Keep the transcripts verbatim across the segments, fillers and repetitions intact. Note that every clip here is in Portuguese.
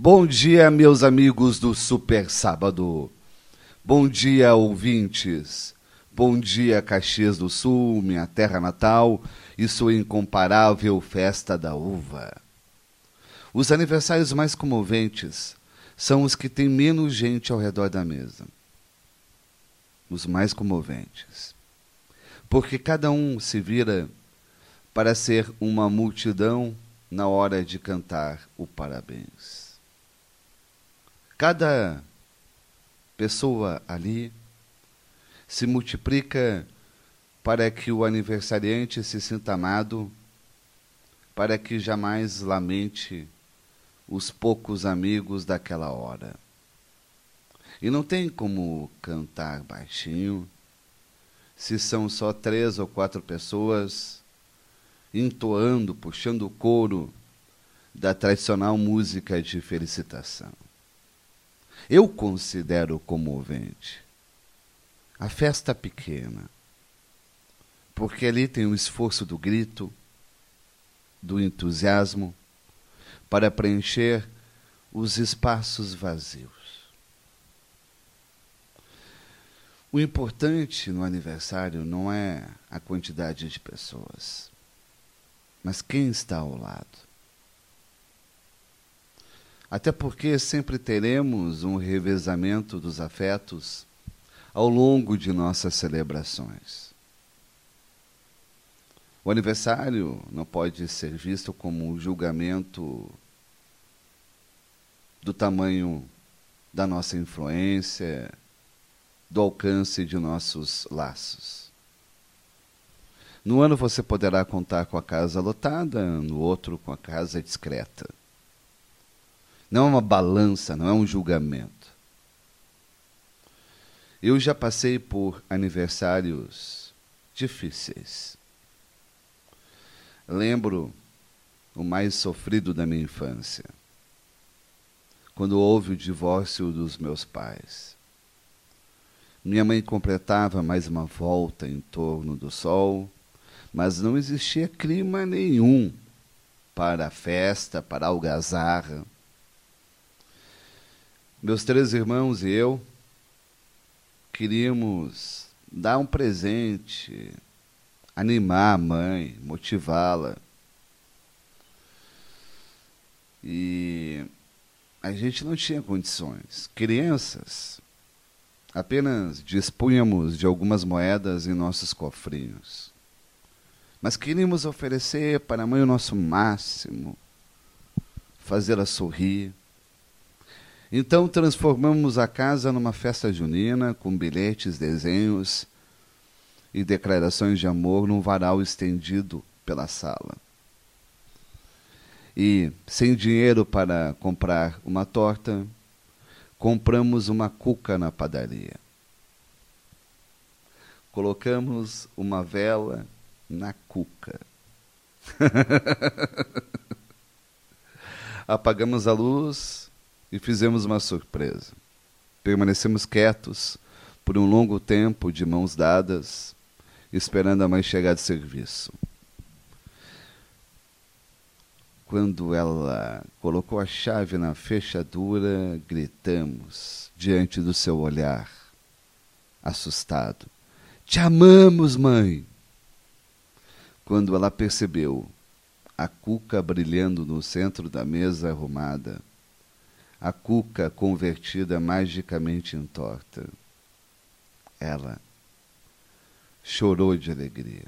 Bom dia, meus amigos do Super Sábado. Bom dia, ouvintes. Bom dia, Caxias do Sul, minha terra natal e sua incomparável festa da uva. Os aniversários mais comoventes são os que têm menos gente ao redor da mesa. Os mais comoventes. Porque cada um se vira para ser uma multidão na hora de cantar o parabéns. Cada pessoa ali se multiplica para que o aniversariante se sinta amado, para que jamais lamente os poucos amigos daquela hora. E não tem como cantar baixinho, se são só três ou quatro pessoas entoando, puxando o coro da tradicional música de felicitação. Eu considero comovente a festa pequena, porque ali tem o esforço do grito, do entusiasmo, para preencher os espaços vazios. O importante no aniversário não é a quantidade de pessoas, mas quem está ao lado. Até porque sempre teremos um revezamento dos afetos ao longo de nossas celebrações. O aniversário não pode ser visto como um julgamento do tamanho da nossa influência, do alcance de nossos laços. No ano você poderá contar com a casa lotada, no outro com a casa discreta. Não é uma balança, não é um julgamento. Eu já passei por aniversários difíceis. Lembro o mais sofrido da minha infância, quando houve o divórcio dos meus pais. Minha mãe completava mais uma volta em torno do sol, mas não existia clima nenhum para a festa, para a algazarra. Meus três irmãos e eu queríamos dar um presente, animar a mãe, motivá-la. E a gente não tinha condições. Crianças, apenas dispunhamos de algumas moedas em nossos cofrinhos. Mas queríamos oferecer para a mãe o nosso máximo, fazê-la sorrir. Então transformamos a casa numa festa junina, com bilhetes, desenhos e declarações de amor num varal estendido pela sala. E, sem dinheiro para comprar uma torta, compramos uma cuca na padaria. Colocamos uma vela na cuca. Apagamos a luz e fizemos uma surpresa. Permanecemos quietos por um longo tempo, de mãos dadas, esperando a mãe chegar de serviço. Quando ela colocou a chave na fechadura, gritamos diante do seu olhar assustado: "Te amamos, mãe!" Quando ela percebeu a cuca brilhando no centro da mesa arrumada, a cuca convertida magicamente em torta, ela chorou de alegria,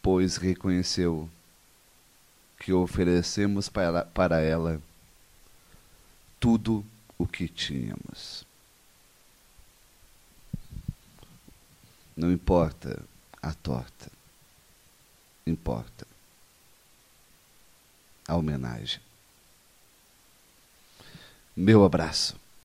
pois reconheceu que oferecemos para, para ela tudo o que tínhamos. Não importa a torta, importa a homenagem. Meu abraço.